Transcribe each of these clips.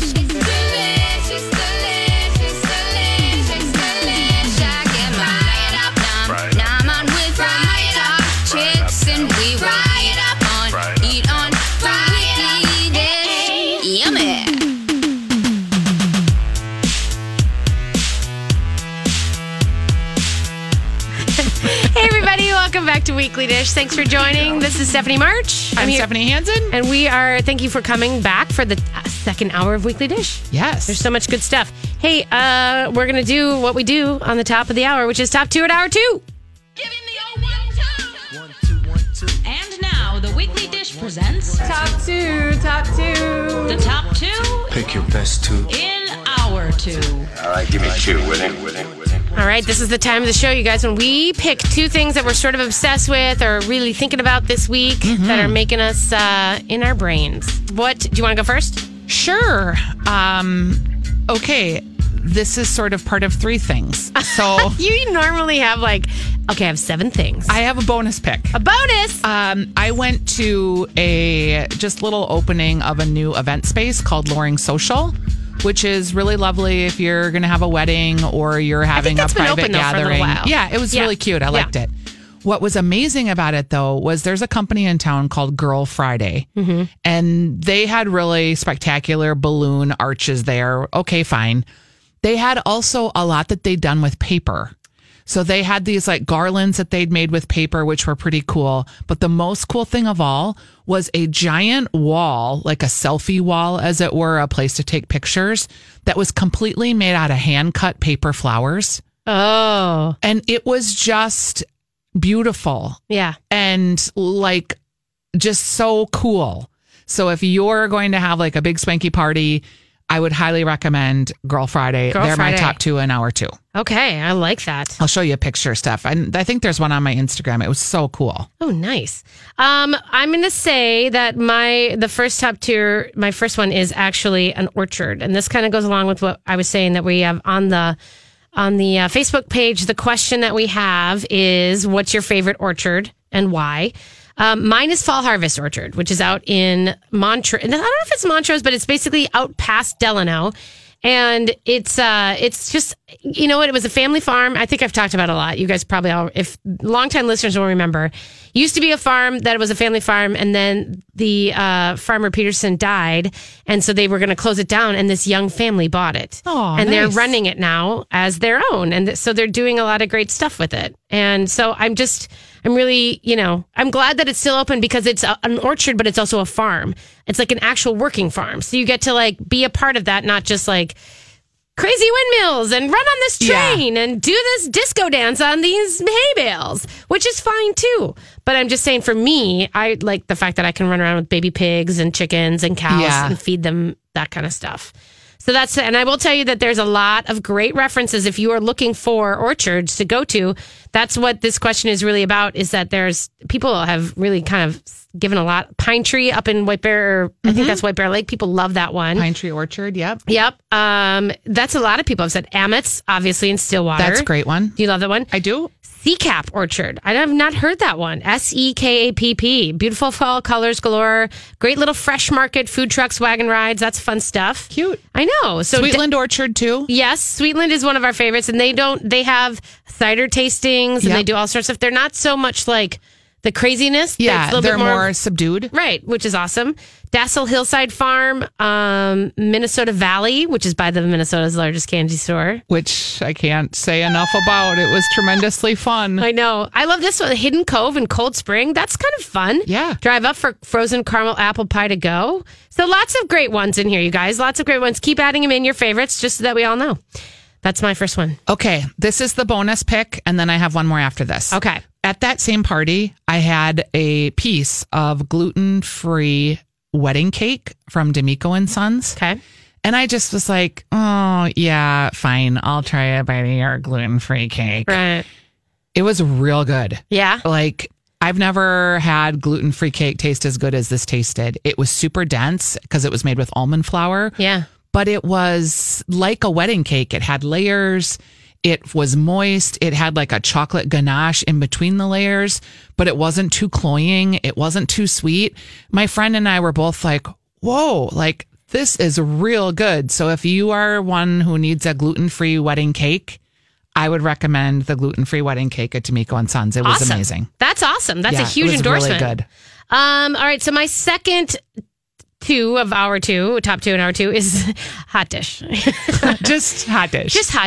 It's delicious, delicious, delicious, delicious. I get my nom, nom on with the My Talk chicks, and we will eat on the Weekly Dish. Yummy. Welcome back to Weekly Dish. Thanks for joining. This is Stephanie March. I'm here. Stephanie Hansen. And thank you for coming back for the second hour of Weekly Dish. Yes. There's so much good stuff. Hey, we're going to do what we do on the top of the hour, which is Top 2 at Hour 2. Give him the old 1-2. 1-2, 1-2. And now, the Weekly Dish presents... Top 2, Top 2. The Top 2... Pick your best 2. In Hour 2. All right, give me 2, will you? All right, this is the time of the show, you guys, when we pick two things that we're sort of obsessed with or really thinking about this week that are making us in our brains. What? Do you want to go first? Sure. Okay, this is sort of part of three things. So you normally have I have 7 things. I have a bonus pick. A bonus? I went to a just little opening of a new event space called Loring Social, which is really lovely if you're going to have a wedding or you're having a private gathering. Yeah, it was really cute. I liked it. What was amazing about it, though, was there's a company in town called Girl Friday, and they had really spectacular balloon arches there. Okay, fine. They had also a lot that they'd done with paper. So they had these garlands that they'd made with paper, which were pretty cool. But the most cool thing of all was a giant wall, like a selfie wall, as it were, a place to take pictures that was completely made out of hand-cut paper flowers. Oh. And it was just beautiful. Yeah. And just so cool. So if you're going to have a big spanky party, I would highly recommend Girl Friday. They're my top 2 in Hour 2. Okay, I like that. I'll show you a picture, Steph. And I think there's one on my Instagram. It was so cool. Oh, nice. I'm going to say that the first top 2, my first one is actually an orchard. And this kind of goes along with what I was saying that we have on the Facebook page. The question that we have is, what's your favorite orchard and why? Mine is Fall Harvest Orchard, which is out in Montrose. I don't know if it's Montrose, but it's basically out past Delano. And it's just, you know what? It was a family farm. I think I've talked about it a lot. You guys probably all, if longtime listeners will remember, used to be a farm that was a family farm. And then the farmer Peterson died. And so they were going to close it down. And this young family bought it. Oh, and nice. They're running it now as their own. And so they're doing a lot of great stuff with it. And so I'm really, I'm glad that it's still open because it's an orchard, but it's also a farm. It's an actual working farm. So you get to be a part of that, not just crazy windmills and run on this train and do this disco dance on these hay bales, which is fine too. But I'm just saying, for me, I like the fact that I can run around with baby pigs and chickens and cows and feed them that kind of stuff. So and I will tell you that there's a lot of great references if you are looking for orchards to go to. That's what this question is really about, is that there's people have really kind of given a lot. Pine Tree up in White Bear, I think that's White Bear Lake. People love that one. Pine Tree Orchard, yep. Yep. That's a lot of people have said. Ameth's, obviously, in Stillwater. That's a great one. Do you love that one? I do. Sekapp Orchard. I have not heard that one. Sekapp. Beautiful fall colors galore. Great little fresh market, food trucks, wagon rides. That's fun stuff. Cute. I know. So Sweetland Orchard too. Yes, Sweetland is one of our favorites, and they have cider tastings and they do all sorts of stuff. They're not so much the craziness. Yeah, they're more subdued. Right, which is awesome. Dassel Hillside Farm, Minnesota Valley, which is by Minnesota's largest candy store. Which I can't say enough about. It was tremendously fun. I know. I love this one, Hidden Cove and Cold Spring. That's kind of fun. Yeah. Drive up for frozen caramel apple pie to go. So lots of great ones in here, you guys. Lots of great ones. Keep adding them in, your favorites, just so that we all know. That's my first one. Okay, this is the bonus pick, and then I have one more after this. Okay. At that same party, I had a piece of gluten-free wedding cake from D'Amico & Sons. Okay. And I just was like, oh, yeah, fine. I'll try a bite of your gluten-free cake. Right. It was real good. Yeah. I've never had gluten-free cake taste as good as this tasted. It was super dense because it was made with almond flour. Yeah. But it was like a wedding cake. It had layers. It was moist. It had like a chocolate ganache in between the layers, but it wasn't too cloying. It wasn't too sweet. My friend and I were both like, whoa, like this is real good. So if you are one who needs a gluten-free wedding cake, I would recommend the gluten-free wedding cake at Tomiko & Sons. It was amazing. That's awesome. That's a huge endorsement. Really good. All right. So my second top two in hour two is hot dish. Just hot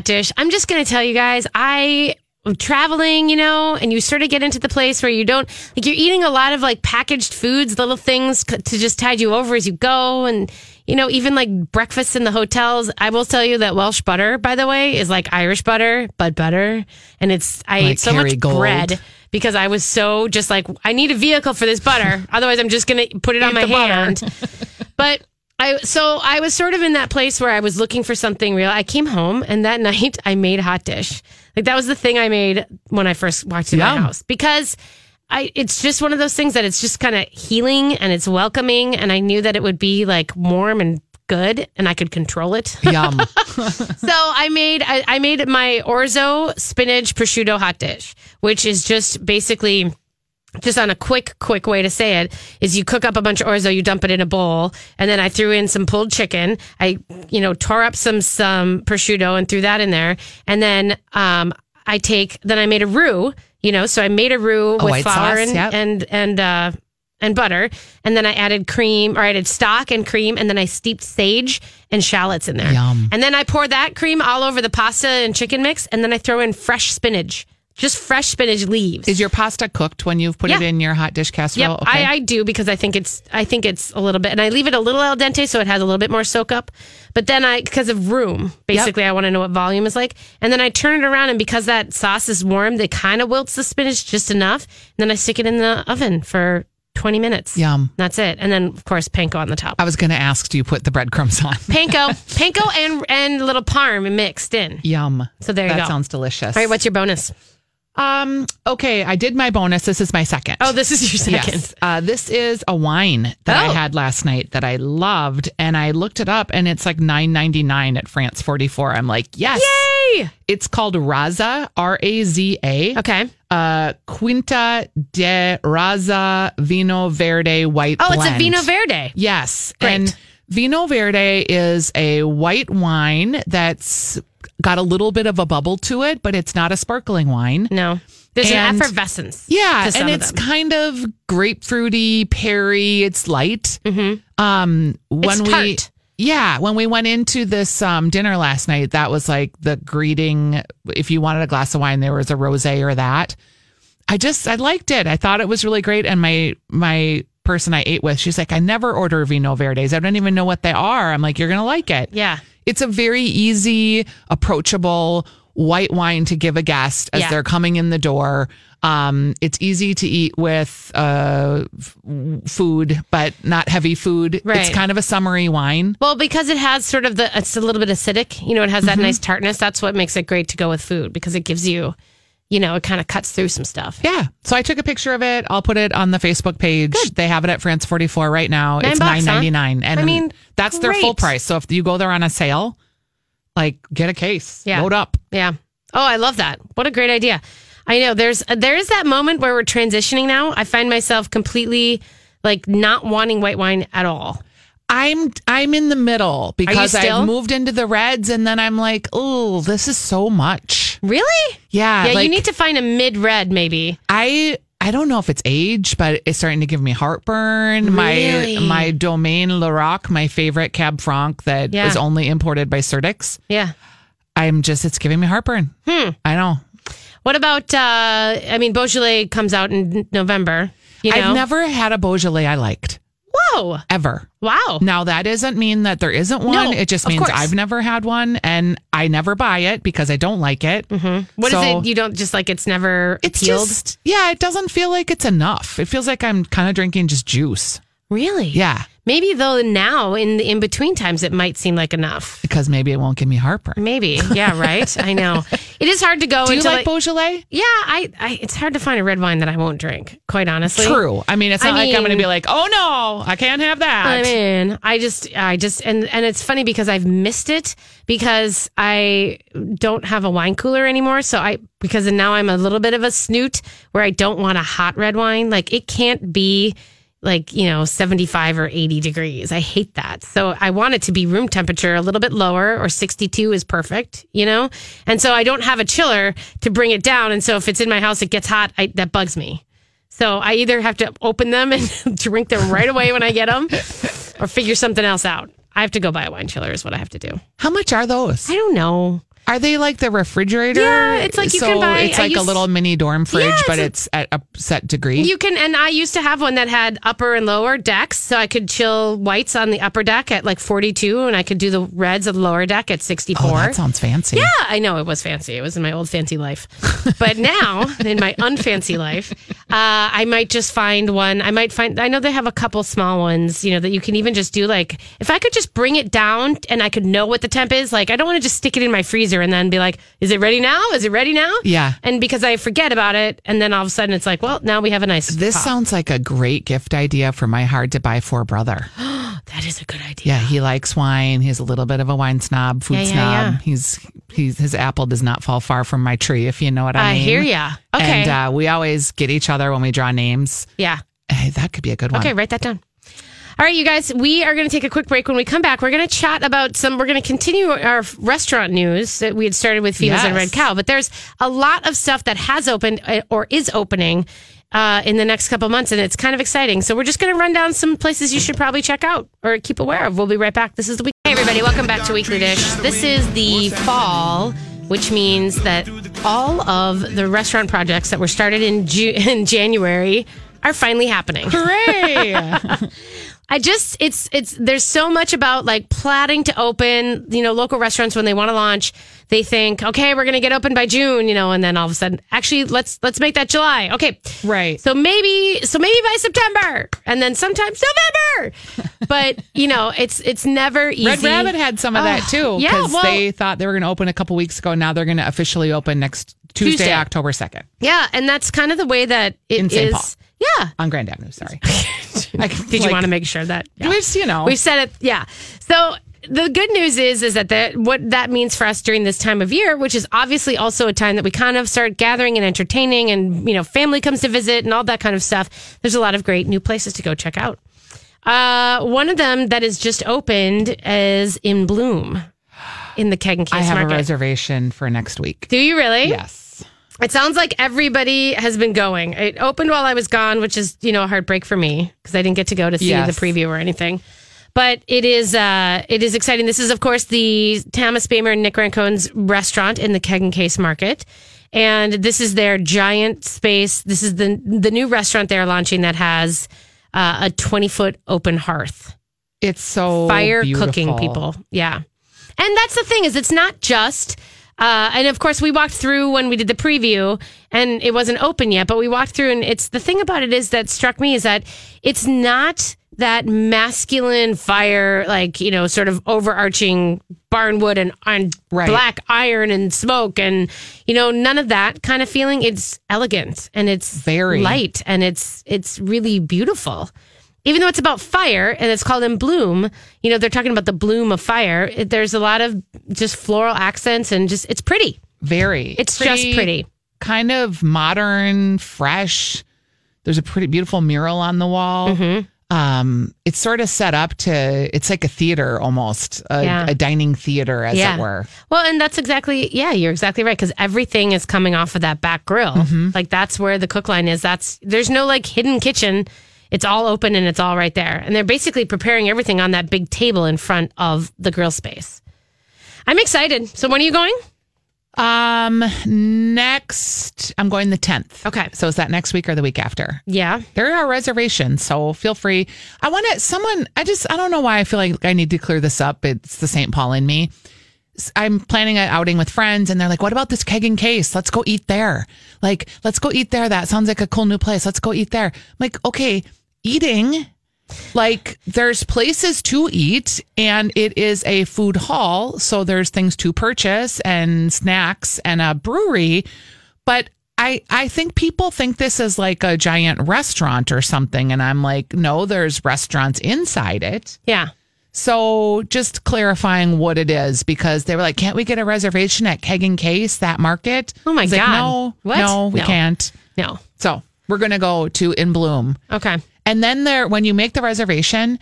dish. I'm just going to tell you guys, I'm traveling, and you sort of get into the place where you don't, like, you're eating a lot of like packaged foods, little things to just tide you over as you go. And, even like breakfasts in the hotels. I will tell you that Welsh butter, by the way, is like Irish butter, but butter. And I ate so much bread because I was so just like, I need a vehicle for this butter. Otherwise, I'm just going to put it on my hand. But I was sort of in that place where I was looking for something real. I came home and that night I made hot dish. Like that was the thing I made when I first walked into my house, because it's just one of those things that it's just kind of healing and it's welcoming. And I knew that it would be like warm and good and I could control it. Yum. So I made my orzo spinach prosciutto hot dish, which is just basically just on a quick way to say it is you cook up a bunch of orzo, you dump it in a bowl. And then I threw in some pulled chicken. I, tore up some prosciutto and threw that in there. And then, I made a roux, so I made a roux with flour sauce, and butter. And then I added I added stock and cream. And then I steeped sage and shallots in there. Yum. And then I pour that cream all over the pasta and chicken mix. And then I throw in fresh spinach. Just fresh spinach leaves. Is your pasta cooked when you've put it in your hot dish casserole? Yep. Okay. I do because I think it's a little bit, and I leave it a little al dente so it has a little bit more soak up. But then because of room, basically, I want to know what volume is like. And then I turn it around, and because that sauce is warm, it kind of wilts the spinach just enough. And then I stick it in the oven for 20 minutes. Yum. That's it. And then, of course, panko on the top. I was going to ask, do you put the breadcrumbs on? Panko and little parm mixed in. Yum. So there you go. That sounds delicious. All right, what's your bonus? Okay, I did my bonus. This is my second. Oh, this is your second. Yes. This is a wine that I had last night that I loved, and I looked it up, and it's like $9.99 at France 44. I'm like, yes. Yay! It's called Raza, R-A-Z-A. Okay. Quinta de Raza Vino Verde White Blend. It's a Vino Verde. Yes. Great. And Vino Verde is a white wine that's got a little bit of a bubble to it, but it's not a sparkling wine. No. There's an effervescence. Yeah. And it's kind of grapefruity, peary. It's light. Mm-hmm. It's tart. When we went into this dinner last night, that was like the greeting. If you wanted a glass of wine, there was a rosé or that. I liked it. I thought it was really great. And my person I ate with, she's like, I never order Vino Verdes. I don't even know what they are. I'm like, you're going to like it. Yeah. It's a very easy, approachable white wine to give a guest as they're coming in the door. It's easy to eat with food, but not heavy food. Right. It's kind of a summery wine. Well, because it has sort of it's a little bit acidic. It has that nice tartness. That's what makes it great to go with food because it gives you, it kind of cuts through some stuff. Yeah. So I took a picture of it. I'll put it on the Facebook page. Good. They have it at France 44 right now. It's $9.99. Huh? And that's great. Their full price. So if you go there on a sale, like get a case, load up. Yeah. Oh, I love that. What a great idea. I know there is that moment where we're transitioning now. I find myself completely like not wanting white wine at all. I'm in the middle because I moved into the reds and then I'm like, oh, this is so much. Really? Yeah. Yeah. Like, you need to find a mid-red maybe. I don't know if it's age, but it's starting to give me heartburn. Really? My Domaine Laroque, my favorite Cab Franc that is only imported by Certix. Yeah. It's giving me heartburn. I know. What about, Beaujolais comes out in November. I've never had a Beaujolais I liked. Whoa. Ever. Wow. Now, that doesn't mean that there isn't one. No, it just means I've never had one and I never buy it because I don't like it. Mm-hmm. What is it? You don't just like it's never appealed? It doesn't feel like it's enough. It feels like I'm kind of drinking just juice. Really? Yeah. Maybe though now in the in-between times it might seem like enough. Because maybe it won't give me heartburn. Maybe. Yeah, right? I know. It is hard to go. Do you like Beaujolais? Yeah. I it's hard to find a red wine that I won't drink, quite honestly. True. I mean, it's not like I'm going to be like, oh no, I can't have that. I mean, I just, and it's funny because I've missed it because I don't have a wine cooler anymore. So because now I'm a little bit of a snoot where I don't want a hot red wine. Like it can't be... like, you know, 75 or 80 degrees. I hate that. So I want it to be room temperature, a little bit lower, or 62 is perfect, you know? And so I don't have a chiller to bring it down. And so if it's in my house, it gets hot. That bugs me. So I either have to open them and drink them right away when I get them or figure something else out. I have to go buy a wine chiller is what I have to do. How much are those? I don't know. Are they like the refrigerator? Yeah, it's like you can buy... it's like a little mini dorm fridge, yeah, but it's at a set degree. You can... and I used to have one that had upper and lower decks, so I could chill whites on the upper deck at like 42, and I could do the reds of the lower deck at 64. Oh, that sounds fancy. Yeah, I know. It was fancy. It was in my old fancy life. But now, in my unfancy life, I might just find one. I might find... I know they have a couple small ones, you know, that you can even just do like... if I could just bring it down and I could know what the temp is, like I don't want to just stick it in my freezer and then be like, is it ready now? Is it ready now? Yeah. And because I forget about it. And then all of a sudden it's like, well, now we have a nice This pop. Sounds like a great gift idea for my hard to buy for brother. That is a good idea. Yeah. He likes wine. He's a little bit of a wine snob, food snob. Yeah. He's his apple does not fall far from my tree, if you know what I mean. I hear ya. Okay. And we always get each other when we draw names. Yeah. Hey, that could be a good one. Okay. Write that down. All right, you guys, we are going to take a quick break. When we come back, we're going to chat about we're going to continue our restaurant news that we had started with Fivas and Red Cow. But there's a lot of stuff that has opened or is opening in the next couple months, and it's kind of exciting. So we're just going to run down some places you should probably check out or keep aware of. We'll be right back. This is the Week. Hey, everybody. Welcome back to Weekly Dish. This is the fall, which means that all of the restaurant projects that were started in January are finally happening. Hooray! There's so much about like plotting to open, you know, local restaurants when they want to launch, they think, okay, we're going to get open by June, you know, and then all of a sudden, actually, let's make that July. Okay. Right. So maybe by September and then sometimes November, but you know, it's never easy. Red Rabbit had some of that too. Yeah. Cause they thought they were going to open a couple weeks ago. Now they're going to officially open next Tuesday, October 2nd. Yeah. And that's kind of the way that it in Saint Paul. Yeah. On Grand Avenue, sorry. Did you want to make sure that... yeah. We've said it, yeah. So the good news is that what that means for us during this time of year, which is obviously also a time that we kind of start gathering and entertaining and, you know, family comes to visit and all that kind of stuff. There's a lot of great new places to go check out. One of them that is just opened is In Bloom in the Keg and Case Market. I have a reservation for next week. Do you really? Yes. It sounds like everybody has been going. It opened while I was gone, which is, you know, a heartbreak for me because I didn't get to go to see the preview or anything. But it is exciting. This is, of course, the Thomas Bamer and Nick Rancone's restaurant in the Keg and Case Market. And this is their giant space. This is the new restaurant they're launching that has a 20-foot open hearth. It's so beautiful. Cooking people. Yeah. And that's the thing is it's not just... and of course we walked through when we did the preview and it wasn't open yet, but we walked through and it's the thing about it is that struck me is that it's not that masculine fire, like, you know, sort of overarching barnwood and black iron and smoke and, you know, none of that kind of feeling. It's elegant and it's very light and it's really beautiful. Even though it's about fire and it's called In Bloom, you know, they're talking about the bloom of fire. There's a lot of just floral accents and just, it's pretty. Very. It's pretty, just pretty. Kind of modern, fresh. There's a pretty beautiful mural on the wall. Mm-hmm. It's sort of set up to, it's like a theater almost, a dining theater as it were. Well, and that's you're exactly right. Cause everything is coming off of that back grill. Mm-hmm. Like that's where the cook line is. There's no like hidden kitchen. It's all open and it's all right there. And they're basically preparing everything on that big table in front of the grill space. I'm excited. So when are you going? Next, I'm going the 10th. Okay. So is that next week or the week after? Yeah. There are reservations, so feel free. I don't know why I feel like I need to clear this up. It's the St. Paul in me. I'm planning an outing with friends and they're like, what about this Keg and Case? Let's go eat there. That sounds like a cool new place. Let's go eat there. I'm like, okay, eating Like, there's places to eat, and it is a food hall, so there's things to purchase and snacks and a brewery. But I think people think this is like a giant restaurant or something, and I'm like, no, there's restaurants inside it. Yeah. So just clarifying what it is, because they were like, can't we get a reservation at Keg and Case, that market? Oh, my God. Like, no, we can't. No. So we're going to go to In Bloom. Okay. And then there, when you make the reservation,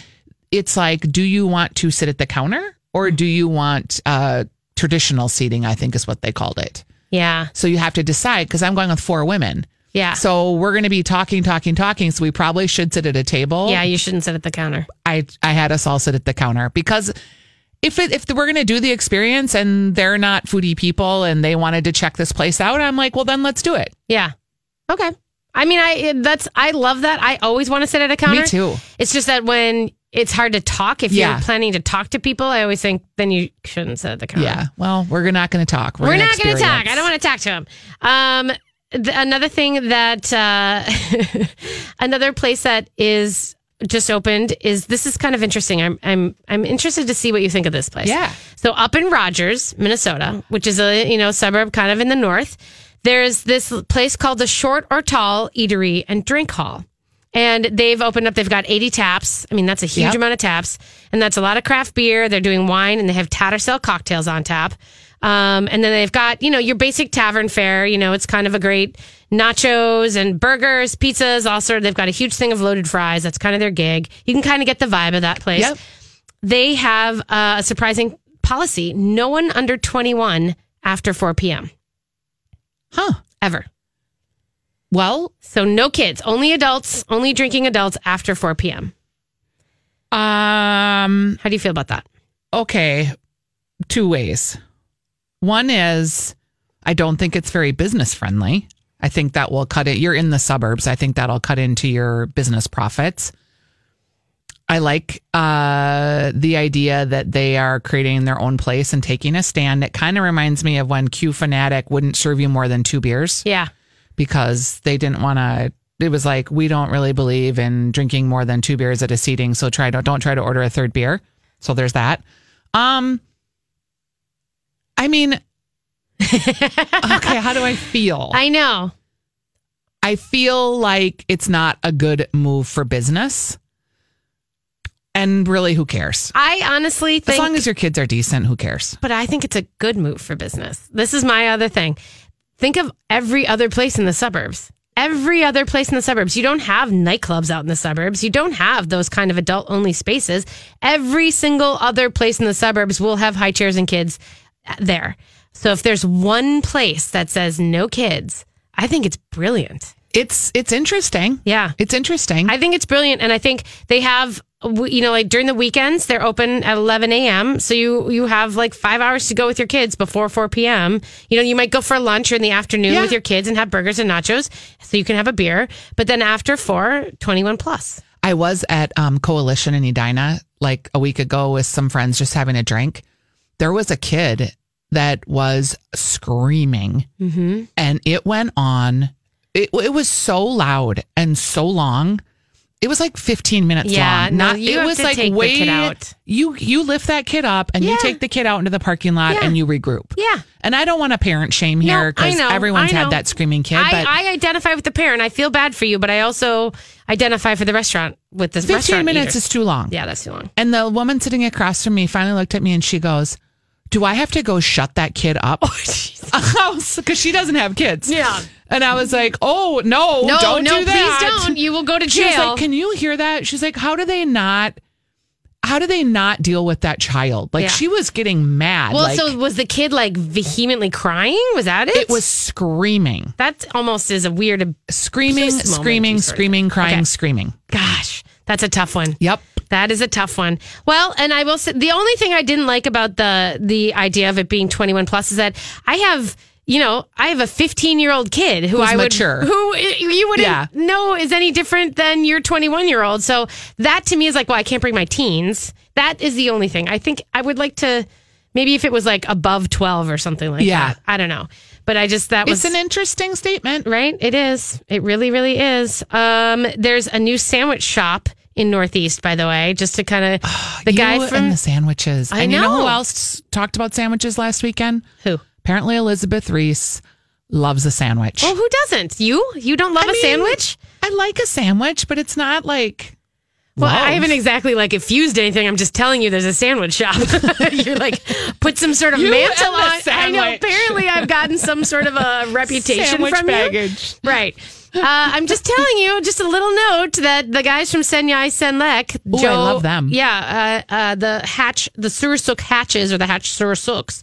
it's like, do you want to sit at the counter or do you want traditional seating, I think is what they called it. Yeah. So you have to decide, because I'm going with four women. Yeah. So we're going to be talking. So we probably should sit at a table. Yeah, you shouldn't sit at the counter. I had us all sit at the counter, because if we're going to do the experience and they're not foodie people and they wanted to check this place out, I'm like, well, then let's do it. Yeah. Okay. I mean, I love that. I always want to sit at a counter. Me too. It's just that when it's hard to talk, if you're planning to talk to people, I always think then you shouldn't sit at the counter. Yeah. Well, we're not going to talk. We're not going to talk. I don't want to talk to him. Another thing that another place that is just opened is, this is kind of interesting. I'm interested to see what you think of this place. Yeah. So up in Rogers, Minnesota, which is a suburb kind of in the north. There's this place called the Short or Tall Eatery and Drink Hall. And they've opened up. They've got 80 taps. I mean, that's a huge amount of taps. And that's a lot of craft beer. They're doing wine, and they have Tattersall cocktails on tap. And then they've got, your basic tavern fare. It's kind of a great nachos and burgers, pizzas, all sort of. They've got a huge thing of loaded fries. That's kind of their gig. You can kind of get the vibe of that place. Yep. They have a surprising policy. No one under 21 after 4 p.m. Huh. Ever. Well, so no kids, only adults, only drinking adults after 4 p.m. How do you feel about that? Okay. Two ways. One is, I don't think it's very business friendly. I think that will cut it. You're in the suburbs. I think that'll cut into your business profits. I like the idea that they are creating their own place and taking a stand. It kind of reminds me of when Q Fanatic wouldn't serve you more than two beers. Yeah. Because they didn't want to. It was like, we don't really believe in drinking more than two beers at a seating, so don't try to order a third beer. So there's that. I mean, okay, how do I feel? I know. I feel like it's not a good move for business. And really, who cares? I honestly think... as long as your kids are decent, who cares? But I think it's a good move for business. This is my other thing. Think of every other place in the suburbs. Every other place in the suburbs. You don't have nightclubs out in the suburbs. You don't have those kind of adult-only spaces. Every single other place in the suburbs will have high chairs and kids there. So if there's one place that says no kids, I think it's brilliant. It's interesting. Yeah. It's interesting. I think it's brilliant. And I think they have... like during the weekends, they're open at 11 a.m. So you have like 5 hours to go with your kids before 4 p.m. You might go for lunch or in the afternoon with your kids and have burgers and nachos so you can have a beer. But then after 4, 21 plus. I was at Coalition in Edina like a week ago with some friends just having a drink. There was a kid that was screaming and it went on. It was so loud and so long. It was like 15 minutes long. No, it was like, wait, kid out. You lift that kid up and you take the kid out into the parking lot and you regroup. Yeah. And I don't want to parent shame here because everyone's had that screaming kid. But I identify with the parent. I feel bad for you, but I also identify for the restaurant with this 15 restaurant minutes eater. Is too long. Yeah, that's too long. And the woman sitting across from me finally looked at me and she goes, do I have to go shut that kid up? Because she doesn't have kids. Yeah. And I was like, oh, no, don't do that. No, please don't. You will go to jail. She was like, can you hear that? She's like, how do they not deal with that child? Like, she was getting mad. Well, so was the kid like vehemently crying? Was that it? It was screaming. That almost is a weird... Screaming, crying, screaming. Gosh, that's a tough one. Yep. That is a tough one. Well, and I will say, the only thing I didn't like about the idea of it being 21 plus is that I have a 15-year-old kid who you wouldn't know is any different than your 21-year-old. So that to me is like, well, I can't bring my teens. That is the only thing. I think I would like to, maybe if it was like above 12 or something like that. I don't know. But I just, it's an interesting statement, right? It is. It really, really is. There's a new sandwich shop in Northeast, by the way, just to kind of the guy from the sandwiches. I know. You know who else talked about sandwiches last weekend? Who? Apparently Elizabeth Reese loves a sandwich. Oh, who doesn't? You don't love a sandwich? I like a sandwich, but it's not like love. I haven't exactly like infused anything. I'm just telling you, there's a sandwich shop. You're like, put some sort of mantle on. I know. Apparently, I've gotten some sort of a reputation sandwich from baggage. You. Right. I'm just telling you, just a little note that the guys from Senai Senlek, Joe, I love them. Yeah, the Sursuk Hatches or the Hatch Sursuks.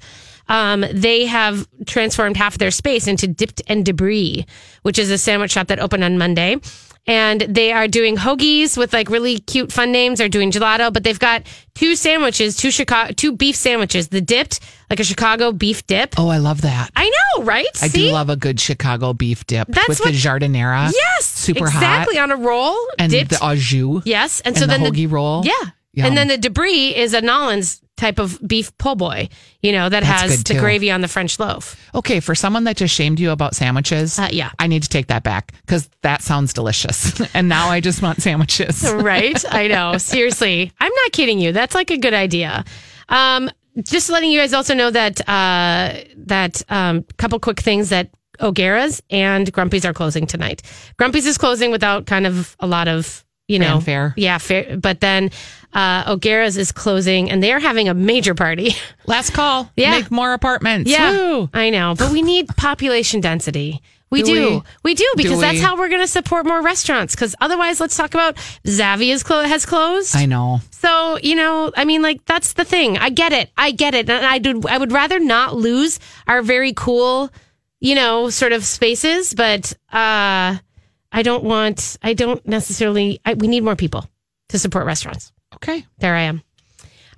They have transformed half of their space into Dipped and Debris, which is a sandwich shop that opened on Monday. And they are doing hoagies with like really cute fun names. They're doing gelato, but they've got two sandwiches, two beef sandwiches. The dipped, like a Chicago beef dip. Oh, I love that. I know, right? I do love a good Chicago beef dip with the jardinera. Yes. Super exactly, hot. On a roll. And dipped. The au jus. Yes. And so then the hoagie roll. Yeah. Yum. And then the debris is a Nolan's type of beef po' boy, that has the gravy on the French loaf. Okay, for someone that just shamed you about sandwiches, I need to take that back because that sounds delicious. And now I just want sandwiches. Right? I know. Seriously. I'm not kidding you. That's like a good idea. Just letting you guys also know that couple quick things that O'Gara's and Grumpy's are closing tonight. Grumpy's is closing without kind of a lot of... fair. Yeah, fair. But then O'Gara's is closing and they're having a major party. Last call. Yeah. Make more apartments. Yeah. Woo. I know. But we need population density. We do, because that's how we're going to support more restaurants. Because otherwise, let's talk about Zavia's has closed. I know. So, that's the thing. I get it. And I would rather not lose our very cool, sort of spaces. But, we need more people to support restaurants. Okay. There I am.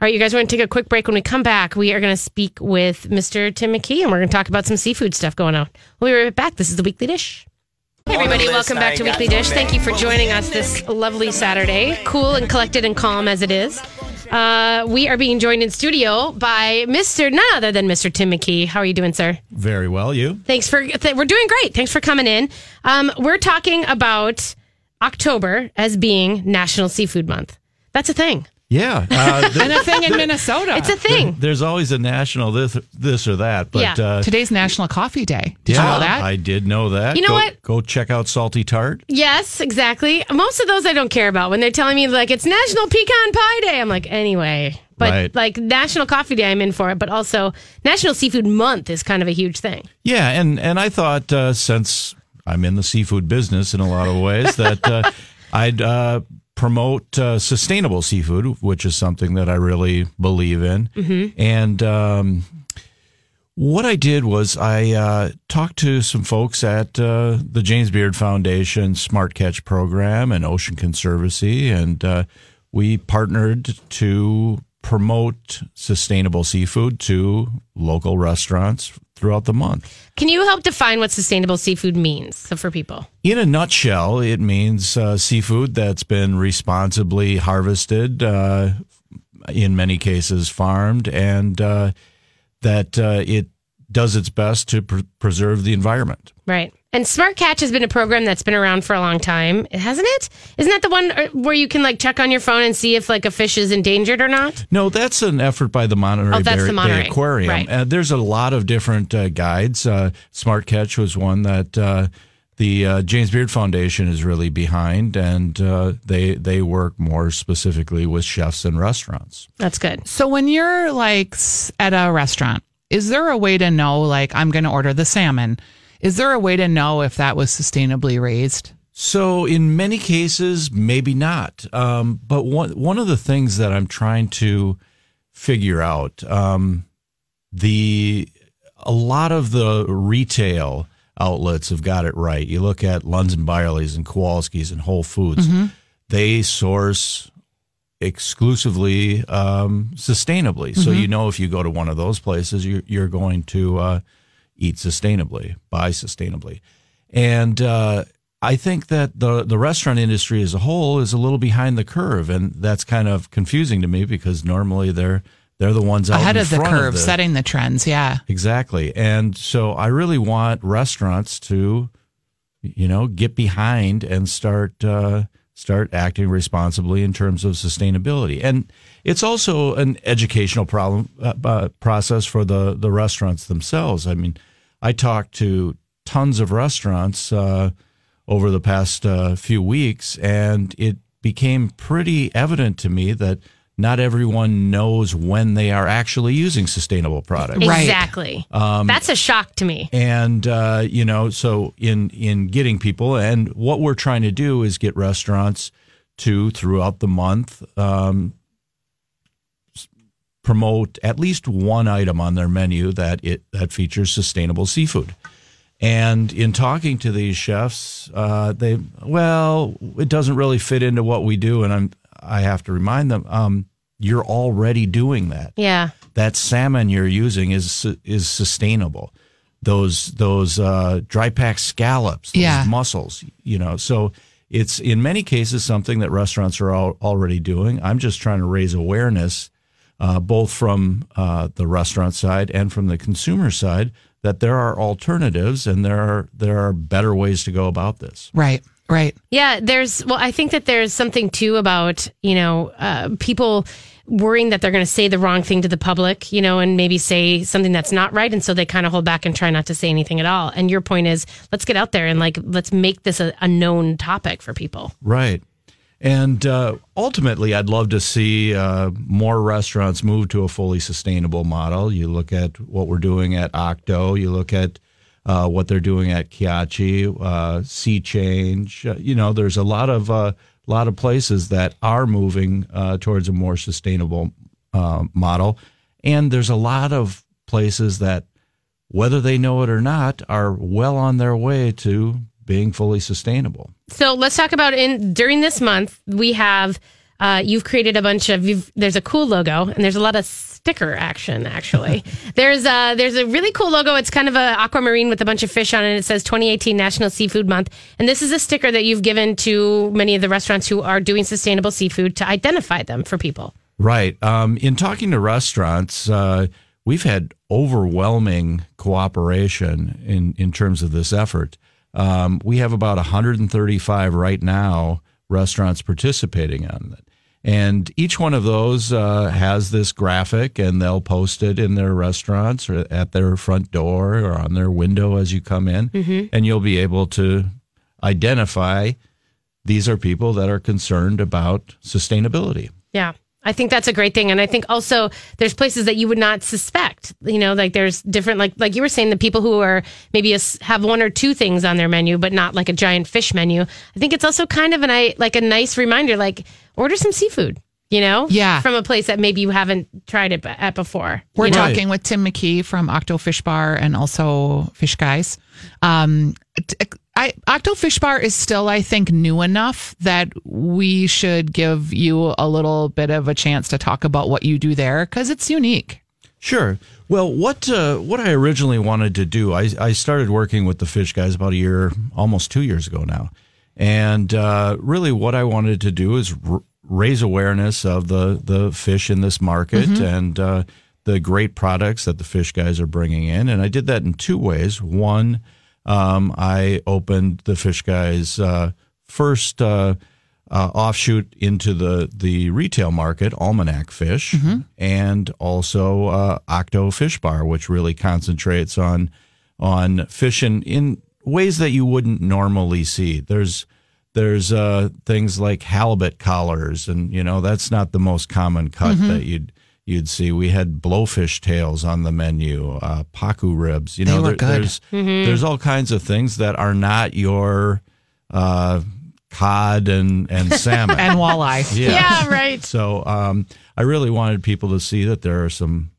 All right, you guys, we're going to take a quick break. When we come back, we are going to speak with Mr. Tim McKee, and we're going to talk about some seafood stuff going on. We'll be right back. This is the Weekly Dish. Hey, everybody. Welcome back to Weekly Dish. Thank you for joining us this lovely Saturday, cool and collected and calm as it is. We are being joined in studio by none other than Mr. Tim McKee. How are you doing, sir? Very well, you? Thanks we're doing great. Thanks for coming in. We're talking about October as being National Seafood Month. That's a thing. Yeah. And a thing in Minnesota. It's a thing. There's always a national this or that. But yeah. Today's National Coffee Day. Did you know that? I did know that. You know what? Go check out Salty Tart. Yes, exactly. Most of those I don't care about. When they're telling me, like, it's National Pecan Pie Day, I'm like, anyway. But, National Coffee Day, I'm in for it. But also, National Seafood Month is kind of a huge thing. Yeah, and I thought, since I'm in the seafood business in a lot of ways, that I'd... promote sustainable seafood, which is something that I really believe in. Mm-hmm. And what I did was I talked to some folks at the James Beard Foundation Smart Catch program and Ocean Conservancy, and we partnered to promote sustainable seafood to local restaurants throughout the month. Can you help define what sustainable seafood means for people? In a nutshell, it means seafood that's been responsibly harvested, in many cases farmed, and that it does its best to preserve the environment. Right. And Smart Catch has been a program that's been around for a long time, hasn't it? Isn't that the one where you can check on your phone and see if a fish is endangered or not? No, that's an effort by the Monterey Bay Aquarium. Right. There's a lot of different guides. Smart Catch was one that the James Beard Foundation is really behind, and they work more specifically with chefs and restaurants. That's good. So when you're at a restaurant, is there a way to know, I'm going to order the salmon? Is there a way to know if that was sustainably raised? So in many cases, maybe not. But one of the things that I'm trying to figure out, a lot of the retail outlets have got it right. You look at Lunds & Byerly's and Kowalski's and Whole Foods. Mm-hmm. They source exclusively sustainably. Mm-hmm. So if you go to one of those places, you're going to... eat sustainably, buy sustainably. And I think that the restaurant industry as a whole is a little behind the curve, and that's kind of confusing to me because normally they're the ones out ahead of the curve, setting the trends, yeah. Exactly. And so I really want restaurants to, get behind and start start acting responsibly in terms of sustainability. And it's also an educational process for the restaurants themselves. I mean, I talked to tons of restaurants over the past few weeks, and it became pretty evident to me that not everyone knows when they are actually using sustainable products. Exactly. That's a shock to me. And, you know, so in getting people, and what we're trying to do is get restaurants to, throughout the month, promote at least one item on their menu that features sustainable seafood. And in talking to these chefs, it doesn't really fit into what we do, and I have to remind them, you're already doing that. Yeah, that salmon you're using is sustainable. Those dry pack scallops, those mussels, you know. So it's in many cases something that restaurants are already doing. I'm just trying to raise awareness, both from the restaurant side and from the consumer side, that there are alternatives and there are better ways to go about this. Right. Right. Yeah. I think that there's something too about, you know, people worrying that they're going to say the wrong thing to the public, you know, and maybe say something that's not right. And so they kind of hold back and try not to say anything at all. And your point is, let's get out there and let's make this a known topic for people. Right. And ultimately, I'd love to see more restaurants move to a fully sustainable model. You look at what we're doing at Octo, you look at what they're doing at Kiachi, Sea Change. You know, there's a lot of places that are moving towards a more sustainable model. And there's a lot of places that, whether they know it or not, are well on their way to being fully sustainable. So let's talk about during this month, we have... you've created a bunch of. There's a cool logo, and there's a lot of sticker action. Actually, there's a really cool logo. It's kind of an aquamarine with a bunch of fish on it. It says 2018 National Seafood Month, and this is a sticker that you've given to many of the restaurants who are doing sustainable seafood to identify them for people. Right. In talking to restaurants, we've had overwhelming cooperation in terms of this effort. We have about 135 right now. Restaurants participating on it. And each one of those has this graphic, and they'll post it in their restaurants or at their front door or on their window as you come in. Mm-hmm. And you'll be able to identify these are people that are concerned about sustainability. Yeah. I think that's a great thing. And I think also there's places that you would not suspect, you know, like there's different, like you were saying, the people who are maybe have one or two things on their menu, but not like a giant fish menu. I think it's also kind of a nice reminder, like order some seafood, you know, from a place that maybe you haven't tried it at before. We're talking with Tim McKee from Octo Fish Bar and also Fish Guys. Octo Fish Bar is still, I think, new enough that we should give you a little bit of a chance to talk about what you do there because it's unique. Sure. Well, what I originally wanted to do, I started working with the Fish Guys about a year, almost 2 years ago now, and really what I wanted to do is raise awareness of the fish in this market mm-hmm. and the great products that the Fish Guys are bringing in, and I did that in two ways. One. I opened the Fish Guys' first offshoot into the retail market, Almanac Fish, mm-hmm. and also Octo Fish Bar, which really concentrates on fish in ways that you wouldn't normally see. There's things like halibut collars, and you know that's not the most common cut mm-hmm. that you'd see. We had blowfish tails on the menu, pacu ribs. You know, there's mm-hmm. there's all kinds of things that are not your cod and salmon and walleye. Yeah. Yeah, right. So I really wanted people to see that there are some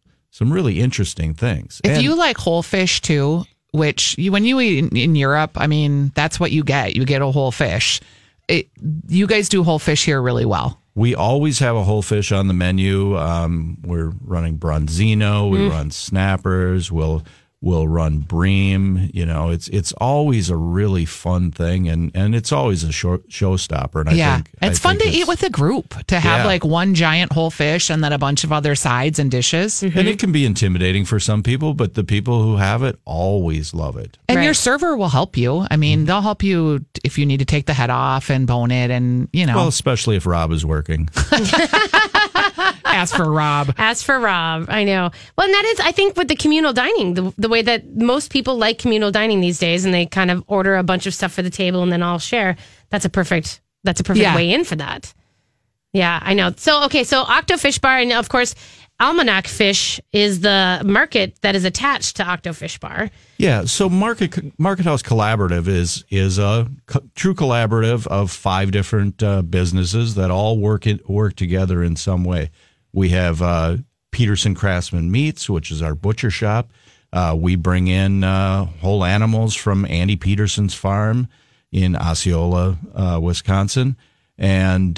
really interesting things. If you like whole fish too, which when you eat in Europe, I mean that's what you get. You get a whole fish. You guys do whole fish here really well. We always have a whole fish on the menu. We're running branzino, we run snappers, we'll We'll run bream. You know, it's always a really fun thing, and it's always a showstopper. And I think it's fun to eat with a group, to have like one giant whole fish and then a bunch of other sides and dishes. Mm-hmm. And it can be intimidating for some people, but the people who have it always love it. And your server will help you. I mean, they'll help you if you need to take the head off and bone it, and you know. Well, especially if Rob is working. Ask for Rob. I know. Well, and that is, I think, with the communal dining, the way that most people like communal dining these days, and they kind of order a bunch of stuff for the table and then all share. That's a perfect way in for that. Yeah, I know. So Octo Fish Bar, and of course, Almanac Fish is the market that is attached to Octo Fish Bar. Yeah, so Market House Collaborative is a true collaborative of five different businesses that all work together in some way. We have Peterson Craftsman Meats, which is our butcher shop. We bring in whole animals from Andy Peterson's farm in Osceola, Wisconsin. And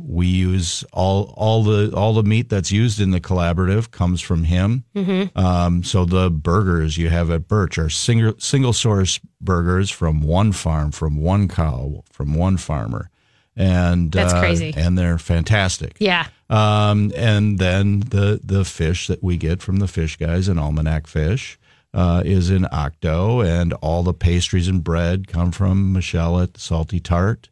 we use all the meat that's used in the collaborative comes from him. Mm-hmm. So the burgers you have at Birch are single source burgers from one farm, from one cow, from one farmer, and that's crazy. And they're fantastic. Yeah. And then the fish that we get from the Fish Guys and Almanac Fish is in Octo, and all the pastries and bread come from Michelle at the Salty Tart.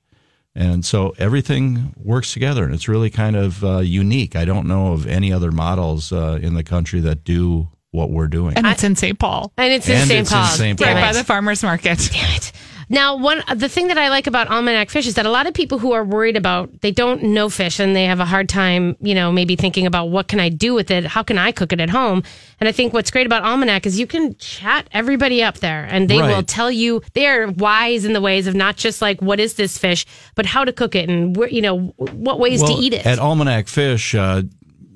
And so everything works together, and it's really kind of unique. I don't know of any other models in the country that do what we're doing. And it's in Saint Paul. Right by the farmer's market. Damn it. Now, the thing that I like about Almanac Fish is that a lot of people who are worried about, they don't know fish, and they have a hard time, you know, maybe thinking about what can I do with it? How can I cook it at home? And I think what's great about Almanac is you can chat everybody up there, and they will tell you, they're wise in the ways of not just like, what is this fish, but how to cook it and where, you know, what ways to eat it. At Almanac Fish,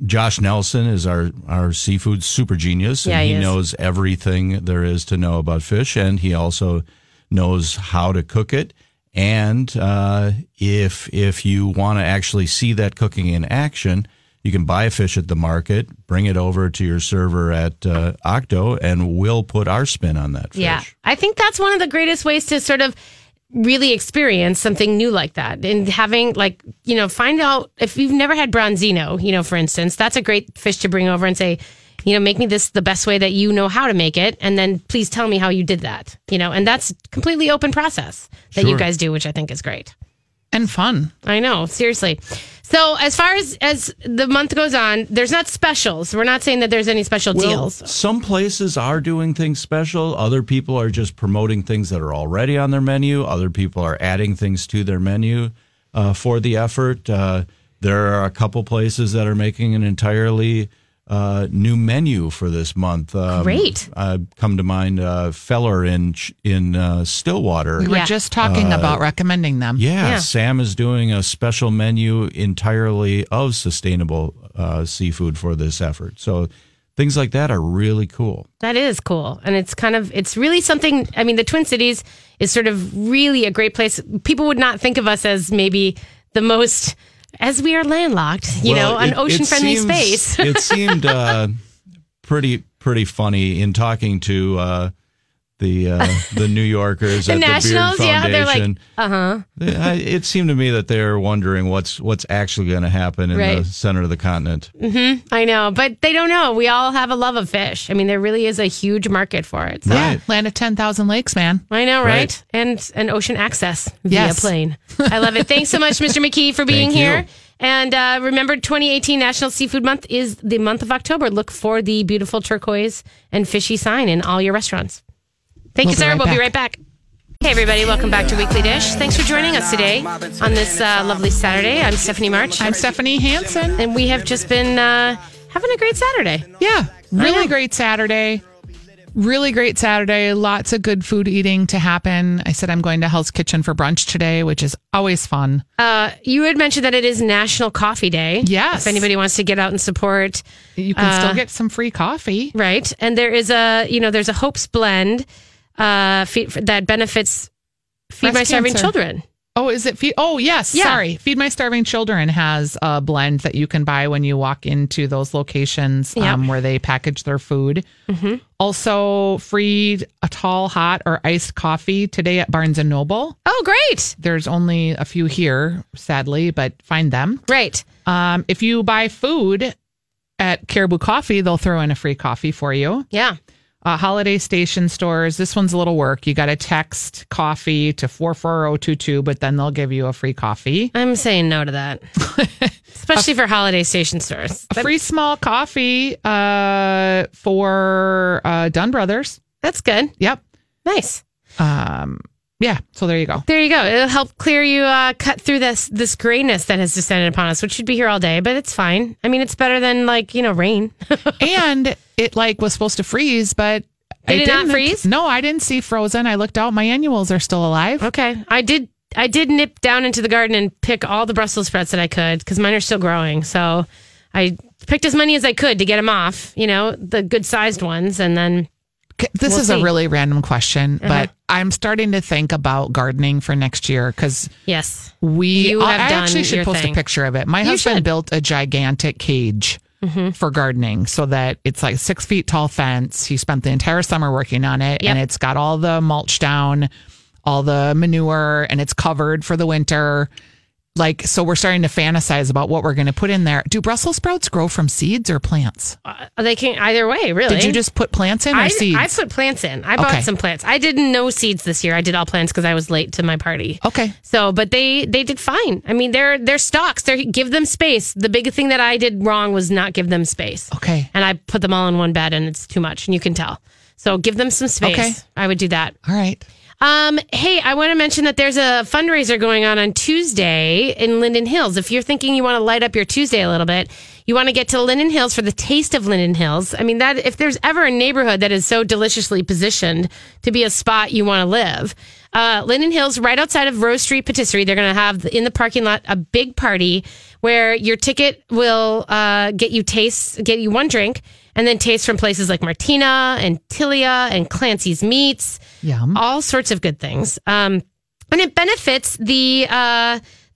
Josh Nelson is our seafood super genius, and he knows everything there is to know about fish, and he also knows how to cook it, and if you want to actually see that cooking in action, you can buy a fish at the market, bring it over to your server at Octo, and we'll put our spin on that fish. Yeah, I think that's one of the greatest ways to sort of really experience something new like that, and having like, you know, find out if you've never had branzino, you know, for instance, that's a great fish to bring over and say, you know, make me this the best way that you know how to make it, and then please tell me how you did that, you know, and that's completely open process that you guys do, which I think is great. And fun. I know, seriously. So as far as the month goes on, there's not specials. We're not saying that there's any special deals. Some places are doing things special. Other people are just promoting things that are already on their menu. Other people are adding things to their menu for the effort. There are a couple places that are making an entirely new menu for this month. Great. Come to mind, Feller in Stillwater. We were just talking about recommending them. Yeah, Sam is doing a special menu entirely of sustainable seafood for this effort. So things like that are really cool. That is cool. And it's really something. I mean, the Twin Cities is sort of really a great place. People would not think of us as maybe the most, as we are landlocked, an ocean-friendly space. It seemed pretty funny in talking to the New Yorkers at the Beard Foundation. They're like, It seemed to me that they're wondering what's actually going to happen in the center of the continent. Mm-hmm. I know, but they don't know. We all have a love of fish. I mean, there really is a huge market for it. So. Right. Land of 10,000 lakes, man. I know, right? And ocean access via plane. I love it. Thanks so much, Mr. McKee, for being here. And remember, 2018 National Seafood Month is the month of October. Look for the beautiful turquoise and fishy sign in all your restaurants. Thank you, sir. We'll be right back. Hey, everybody. Welcome back to Weekly Dish. Thanks for joining us today on this lovely Saturday. I'm Stephanie March. I'm Stephanie Hansen. And we have just been having a great Saturday. Yeah. Really great Saturday. Lots of good food eating to happen. I said I'm going to Hell's Kitchen for brunch today, which is always fun. You had mentioned that it is National Coffee Day. Yes. If anybody wants to get out and support. You can still get some free coffee. Right. And there is there's a Hope's Blend that benefits Feed My Starving Children. Oh, is it Feed? Oh, yes. Yeah. Sorry. Feed My Starving Children has a blend that you can buy when you walk into those locations where they package their food. Mm-hmm. Also, free a tall, hot, or iced coffee today at Barnes & Noble. Oh, great. There's only a few here, sadly, but find them. Great. If you buy food at Caribou Coffee, they'll throw in a free coffee for you. Yeah. Holiday station stores. This one's a little work. You got to text coffee to 44022, but then they'll give you a free coffee. I'm saying no to that, especially for holiday station stores. A free small coffee for Dunn Brothers. That's good. Yep. Nice. Yeah. So there you go. There you go. It'll help clear you, cut through this grayness that has descended upon us, which should be here all day, but it's fine. I mean, it's better than rain. And it was supposed to freeze, but did it not freeze? No, I didn't see frozen. I looked out. My annuals are still alive. Okay. I did nip down into the garden and pick all the Brussels sprouts that I could because mine are still growing. So I picked as many as I could to get them off, the good sized ones. And then this is a really random question, but I'm starting to think about gardening for next year because I should post a picture of it. My husband built a gigantic cage for gardening so that it's 6 feet tall fence. He spent the entire summer working on it and it's got all the mulch down, all the manure, and it's covered for the winter. So we're starting to fantasize about what we're going to put in there. Do Brussels sprouts grow from seeds or plants? They can either way, really. Did you just put plants in or seeds? I put plants in. I bought some plants. I didn't know seeds this year. I did all plants because I was late to my party. Okay. So, but they did fine. I mean, they're stalks. Give them space. The big thing that I did wrong was not give them space. Okay. And I put them all in one bed and it's too much and you can tell. So give them some space. Okay. I would do that. All right. Hey, I want to mention that there's a fundraiser going on Tuesday in Linden Hills. If you're thinking you want to light up your Tuesday a little bit, you want to get to Linden Hills for the Taste of Linden Hills. I mean, that if there's ever a neighborhood that is so deliciously positioned to be a spot you want to live, Linden Hills, right outside of Rose Street Patisserie, they're going to have in the parking lot a big party where your ticket will get you one drink. And then taste from places like Martina and Tilia and Clancy's Meats. Yum. All sorts of good things. And it benefits the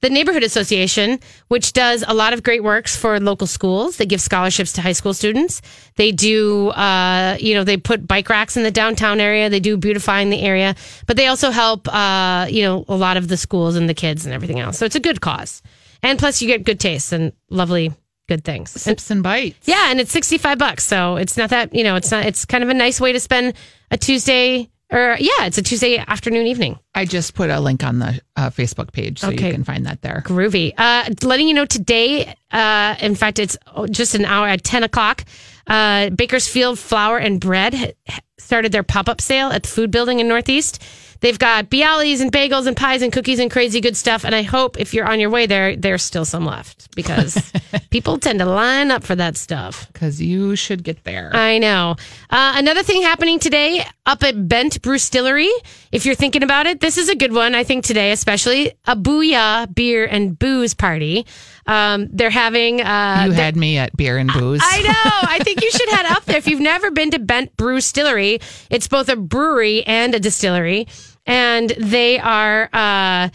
Neighborhood Association, which does a lot of great works for local schools. They give scholarships to high school students. They do, they put bike racks in the downtown area. They do beautifying the area. But they also help, a lot of the schools and the kids and everything else. So it's a good cause. And plus you get good taste and lovely good things. Sips and bites. Yeah, and it's $65. So it's not that, it's kind of a nice way to spend a Tuesday it's a Tuesday afternoon, evening. I just put a link on the Facebook page so you can find that there. Groovy. Letting you know today, in fact, it's just an hour at 10 o'clock. Bakersfield Flour and Bread started their pop-up sale at the food building in Northeast. They've got bialys and bagels and pies and cookies and crazy good stuff. And I hope if you're on your way there, there's still some left because people tend to line up for that stuff. Because you should get there. I know. Another thing happening today up at Bent Brewstillery, if you're thinking about it, this is a good one, I think today especially, a Booyah Beer and Booze Party. They're having... you had me at beer and booze. I know. I think you should head up there. If you've never been to Bent Brewstillery, it's both a brewery and a distillery. And they are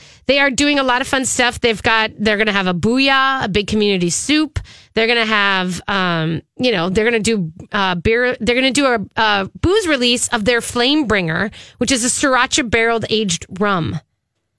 doing a lot of fun stuff. They're going to have a Booyah, a big community soup. They're going to have, they're going to do beer. They're going to do a booze release of their Flamebringer, which is a Sriracha barreled aged rum.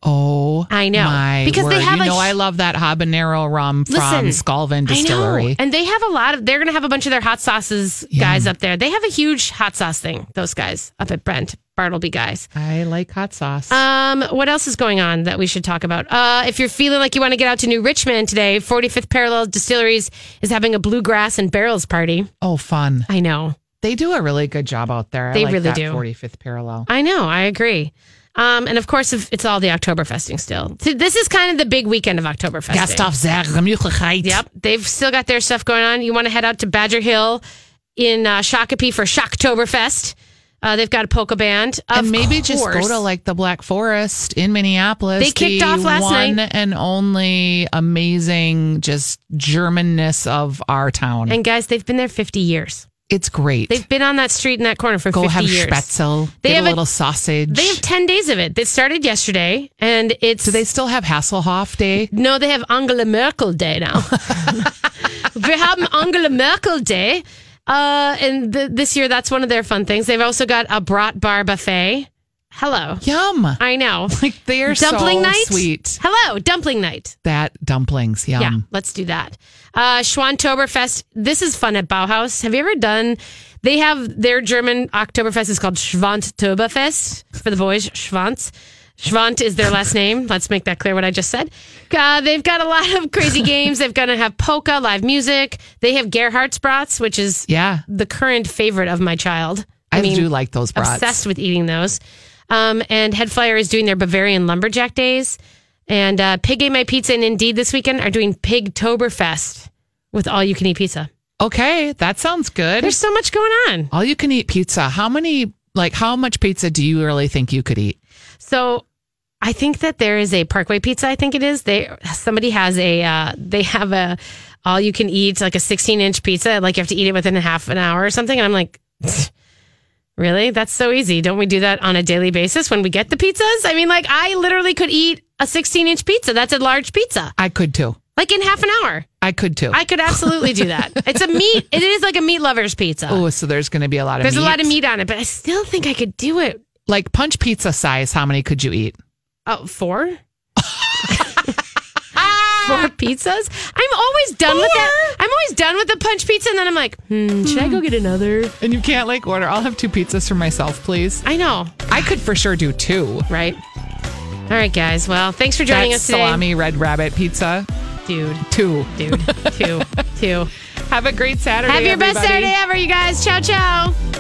Oh, I know. Because they have I love that habanero rum from Skolvin Distillery. I know. And they have they're going to have a bunch of their hot sauces guys up there. They have a huge hot sauce thing, those guys up at Brent Bartleby guys. I like hot sauce. What else is going on that we should talk about? If you're feeling like you want to get out to New Richmond today, 45th Parallel Distilleries is having a bluegrass and barrels party. Oh, fun. I know. They do a really good job out there. They really do. 45th Parallel. I know. I agree. And of course, it's all the Oktoberfesting still. So this is kind of the big weekend of Oktoberfesting. Gasthof Zergemütlichkeit. Yep. They've still got their stuff going on. You want to head out to Badger Hill in Shakopee for Shocktoberfest. They've got a polka band. Just go to the Black Forest in Minneapolis. They kicked off last night. The one and only amazing just Germanness of our town. And guys, they've been there 50 years. It's great. They've been on that street in that corner for 50 years. Go have Spätzle. They have a little sausage. They have 10 days of it. That started yesterday, and it's... Do they still have Hasselhoff Day? No, they have Angela Merkel Day now. We have Angela Merkel Day, and this year that's one of their fun things. They've also got a brat bar buffet. Hello. Yum. I know. Like, they are dumpling so night? Sweet. Hello. Dumpling night. That dumplings. Yum. Yeah. Let's do that. Schwantoberfest. This is fun at Bauhaus. Have you ever done... They have their German Oktoberfest. It's called Schwantoberfest for the boys. Schwant. Schwant is their last name. Let's make that clear what I just said. They've got a lot of crazy games. They've got to have polka, live music. They have Gerhardsbrats, which is the current favorite of my child. I do like those brats. Obsessed with eating those. And Head Flyer is doing their Bavarian Lumberjack Days. And Pig Ate My Pizza and Indeed this weekend are doing Pigtoberfest with all-you-can-eat pizza. Okay, that sounds good. There's so much going on. All-you-can-eat pizza. How much pizza do you really think you could eat? So I think that there is a Parkway Pizza, I think it is. They have a all-you-can-eat, like a 16-inch pizza. Like, you have to eat it within a half an hour or something. And I'm like... Really? That's so easy. Don't we do that on a daily basis when we get the pizzas? I mean, I literally could eat a 16-inch pizza. That's a large pizza. I could too. In half an hour. I could too. I could absolutely do that. It is like a meat lover's pizza. Oh, so there's going to be a lot of meat. There's a lot of meat on it, but I still think I could do it. Like punch pizza size, how many could you eat? Oh, four? Four pizzas? I'm always done with the punch pizza, and then I'm like, should I go get another? And you can't order. I'll have two pizzas for myself, please. I know. I could for sure do two. Right. All right, guys. Well, thanks for joining us today. Salami Red Rabbit pizza. Dude. Two. Have a great Saturday, everybody. Have your best Saturday ever, you guys. Ciao, ciao.